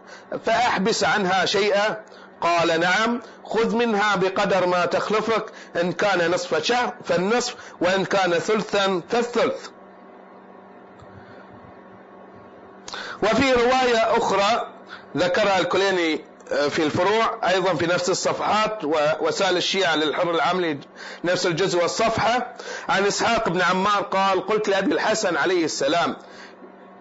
فأحبس عنها شيئا؟ قال: نعم، خذ منها بقدر ما تخلفك، إن كان نصف شهر فالنصف، وإن كان ثلثا فالثلث. وفي رواية أخرى ذكرها الكليني في الفروع أيضا في نفس الصفحات ووسائل الشيعة للحر العاملي نفس الجزء والصفحة عن إسحاق بن عمار قال: قلت لأبي الحسن عليه السلام: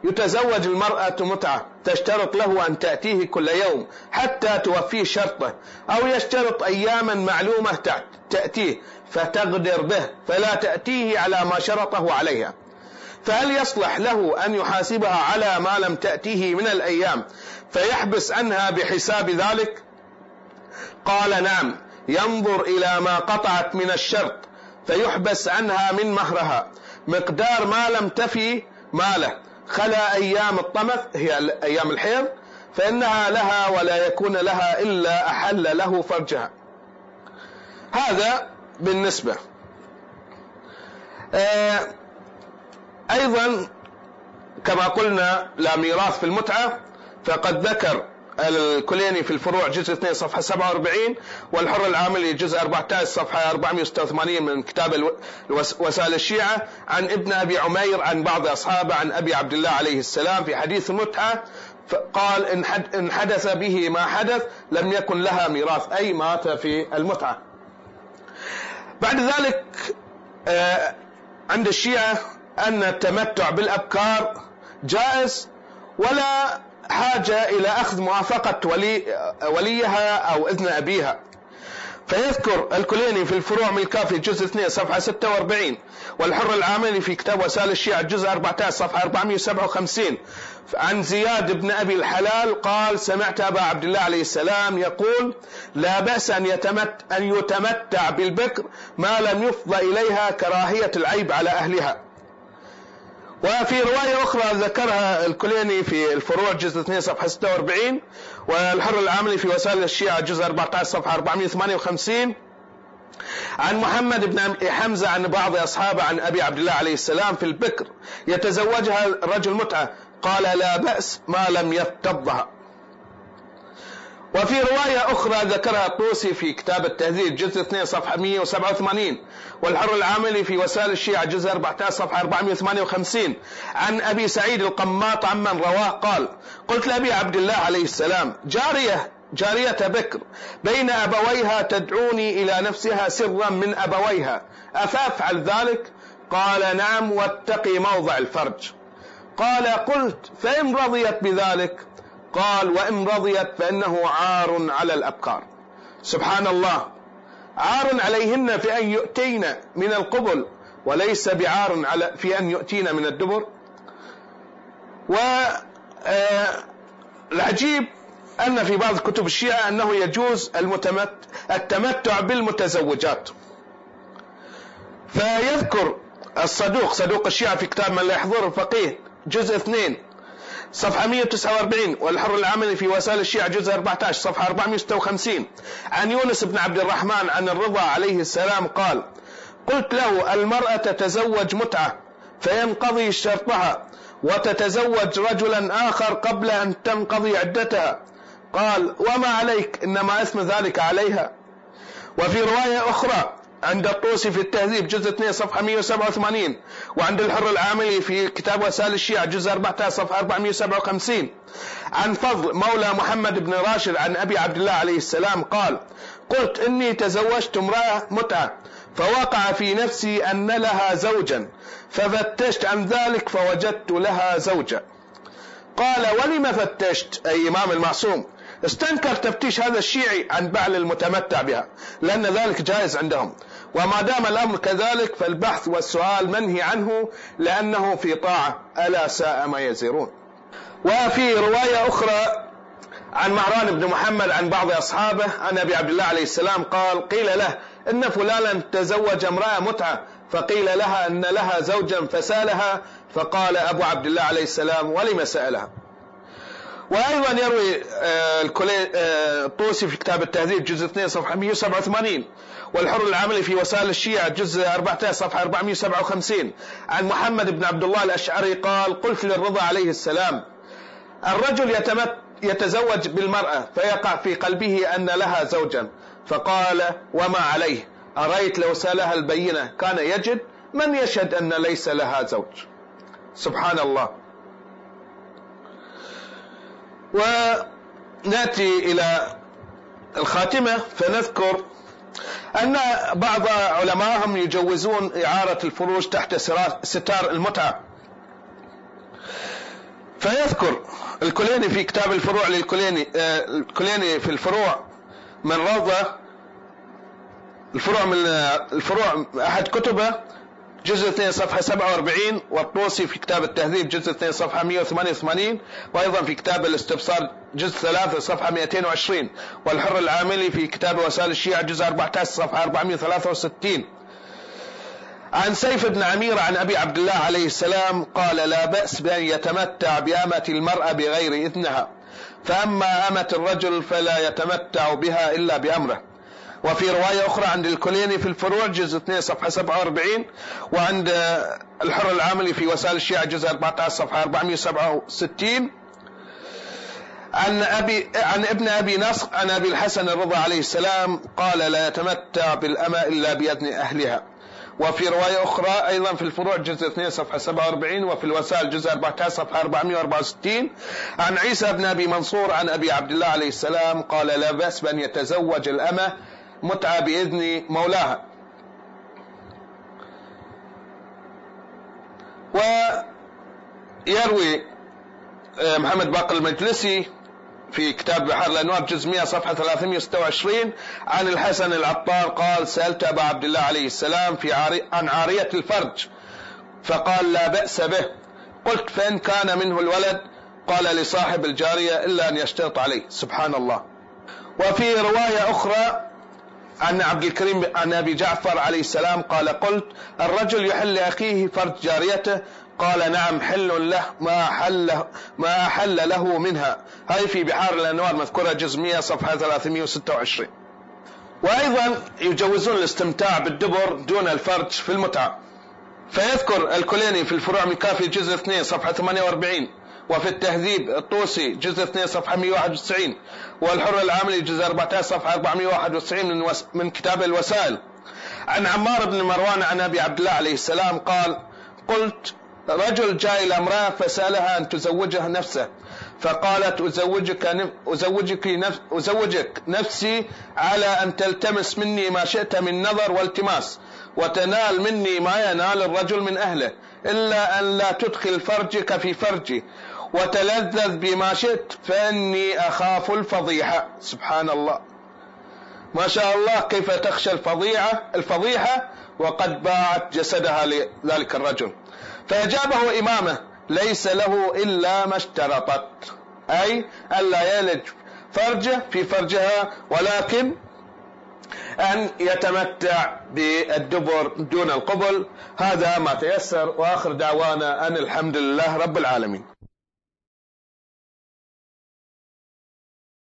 يتزوج المرأة متعة، تشترط له أن تأتيه كل يوم حتى توفيه شرطه، أو يشترط أياما معلومة تأتيه فتغدر به فلا تأتيه على ما شرطه عليها، فهل يصلح له أن يحاسبها على ما لم تأتيه من الأيام فيحبس عنها بحساب ذلك؟ قال: نعم، ينظر إلى ما قطعت من الشرط فيحبس عنها من مهرها مقدار ما لم تفي ماله، خلا أيام الطمث هي أيام الحيض فإنها لها، ولا يكون لها إلا أحل له فرجها. هذا بالنسبة. أيضا كما قلنا لا ميراث في المتعة، فقد ذكر الكليني في الفروع جزء 2 صفحة 47، والحر العاملي جزء 14 صفحة 486 من كتاب وسائل الشيعة عن ابن أبي عمير عن بعض أصحابه عن أبي عبد الله عليه السلام في حديث المتعة قال: إن حدث به ما حدث لم يكن لها ميراث، أي مات في المتعة. بعد ذلك عند الشيعة أن التمتع بالأبكار جائز، ولا حاجة إلى أخذ موافقة وليها أو إذن أبيها. فيذكر الكليني في الفروع من الكافي جزء 2 صفحة 46، والحر العاملي في كتاب وسائل الشيعة جزء 14 صفحة 457 عن زياد بن أبي الحلال قال: سمعت أبا عبد الله عليه السلام يقول: لا بأس أن يتمتع بالبكر ما لم يفضى إليها كراهية العيب على أهلها. وفي رواية أخرى ذكرها الكليني في الفروع جزء 2 صفحة 46، والحر العاملي في وسائل الشيعة جزء 14 صفحة 458 عن محمد بن حمزة عن بعض أصحابه عن أبي عبد الله عليه السلام في البكر: يتزوجها رجل متعة، قال: لا بأس ما لم يفتضها. وفي رواية أخرى ذكرها الطوسي في كتاب التهذيب جزء 2 صفحة 187، والحر العاملي في وسائل الشيعة جزء 14 صفحة 458 عن أبي سعيد القماط عمن رواه قال: قلت لأبي عبد الله عليه السلام: جارية بكر بين أبويها تدعوني إلى نفسها سرا من أبويها، أفأفعل ذلك؟ قال: نعم، واتقي موضع الفرج. قال: قلت: فإن رضيت بذلك؟ قال: وإن رضيت فإنه عار على الأبكار. سبحان الله، عار عليهن في أن يؤتين من القبل، وليس بعار في أن يؤتين من الدبر. والعجيب أن في بعض كتب الشيعة أنه يجوز التمتع بالمتزوجات. فيذكر الصدوق صدوق الشيعة في كتاب من لا يحضر الفقيه جزء 2 صفحة 149، والحر العاملي في وسائل الشيعة جزء 14 صفحة 456 عن يونس بن عبد الرحمن عن الرضا عليه السلام قال: قلت له: المرأة تتزوج متعة فينقضي شرطها، وتتزوج رجلا آخر قبل أن تنقضي عدتها. قال: وما عليك، إنما اسم ذلك عليها. وفي رواية أخرى عند الطوسي في التهذيب جزء 2 صفحة 187، وعند الحر العاملي في كتاب وسائل الشيعة جزء 14 صفحة 457 عن فضل مولى محمد بن راشد عن أبي عبد الله عليه السلام قال: قلت: إني تزوجت امرأة متعة، فوقع في نفسي أن لها زوجا، ففتشت عن ذلك فوجدت لها زوجة. قال: ولم فتشت، أي إمام المعصوم؟ استنكر تفتيش هذا الشيعي عن بعل المتمتع بها، لأن ذلك جائز عندهم، وما دام الأمر كذلك فالبحث والسؤال منهي عنه، لأنه في طاعة، ألا ساء ما يزرون. وفي رواية أخرى عن مهران بن محمد عن بعض أصحابه عن أبي عبد الله عليه السلام قال: قيل له: إن فلانا تزوج امرأة متعة، فقيل لها أن لها زوجا فسألها، فقال أبو عبد الله عليه السلام: ولم سألها؟ وأيضا يروي الطوسي في كتاب التهذيب جزء 2 صفحة 187، والحر العاملي في وسائل الشيعة جزء 14 صفحة 457 عن محمد بن عبد الله الأشعري قال: قلت للرضا عليه السلام: الرجل يتزوج بالمرأة فيقع في قلبه أن لها زوجا، فقال: وما عليه، أرأيت لو سألها البينة كان يجد من يشهد أن ليس لها زوج. سبحان الله. ونأتي إلى الخاتمة، فنذكر أن بعض علماءهم يجوزون إعارة الفروج تحت ستار المتعة. فيذكر الكليني في كتاب الفروع الكليني في الفروع من رضا الفروع أحد كتبه جزء 2 صفحة 47، والطوسي في كتاب التهذيب جزء 2 صفحة 188، وأيضا في كتاب الاستبصار جزء 3 صفحة 220، والحر العاملي في كتاب وسائل الشيعة جزء 14 صفحة 463 عن سيف بن عمير عن أبي عبد الله عليه السلام قال: لا بأس بأن يتمتع بأمة المرأة بغير إذنها، فأما أمة الرجل فلا يتمتع بها إلا بأمره. وفي رواية أخرى عند الكليني في الفروع جزء 2 صفحة 47، وعند الحر العاملي في وسائل الشيعة جزء 14 صفحة 467 عن ابن أبي نصر عن أبي الحسن الرضا عليه السلام قال: لا يتمتع بالأمة إلا بإذن أهلها. وفي رواية أخرى أيضا في الفروع جزء 2 صفحة 47، وفي الوسائل جزء 14 صفحة 464 عن عيسى بن أبي منصور عن أبي عبد الله عليه السلام قال: لا بأس بأن يتزوج الأمة متعة بإذن مولاها. ويروي محمد باقر المجلسي في كتاب بحر الأنوار جزء 100 صفحة 326 عن الحسن العطار قال: سألت أبا عبد الله عليه السلام عن عارية الفرج فقال: لا بأس به. قلت: فإن كان منه الولد؟ قال: لصاحب الجارية إلا أن يشترط عليه. سبحان الله. وفي رواية أخرى عن عبد الكريم عن أبي جعفر عليه السلام قال: قلت: الرجل يحل لأخيه فرج جاريته؟ قال: نعم، حل له ما أحل له منها. هذه في بحار الأنوار مذكورة جزء 100 صفحة 326. وأيضا يجوزون الاستمتاع بالدبر دون الفرج في المتعة، فيذكر الكليني في الفروع من كافي جزء 2 صفحة 48، وفي التهذيب الطوسي جزء 2 صفحة 191، والحر العاملي جزء 14 صفحة 491 من كتاب الوسائل، عن عمار بن مروان عن أبي عبد الله عليه السلام قال: قلت: رجل جاء إلى امرأة فسألها أن تزوجه نفسه، فقالت: أزوجك نفسي على أن تلتمس مني ما شئت من نظر والتماس، وتنال مني ما ينال الرجل من أهله، إلا أن لا تدخل فرجك في فرجي، وتلذذ بما شئت، فإني أخاف الفضيحة. سبحان الله، ما شاء الله، كيف تخشى الفضيحة وقد باعت جسدها لذلك الرجل. فأجابه إمامه: ليس له إلا ما اشترطت، أي ألا يلج فرجه في فرجها، ولكن أن يتمتع بالدبر دون القبل. هذا ما تيسر، وآخر دعوانا أن الحمد لله رب العالمين.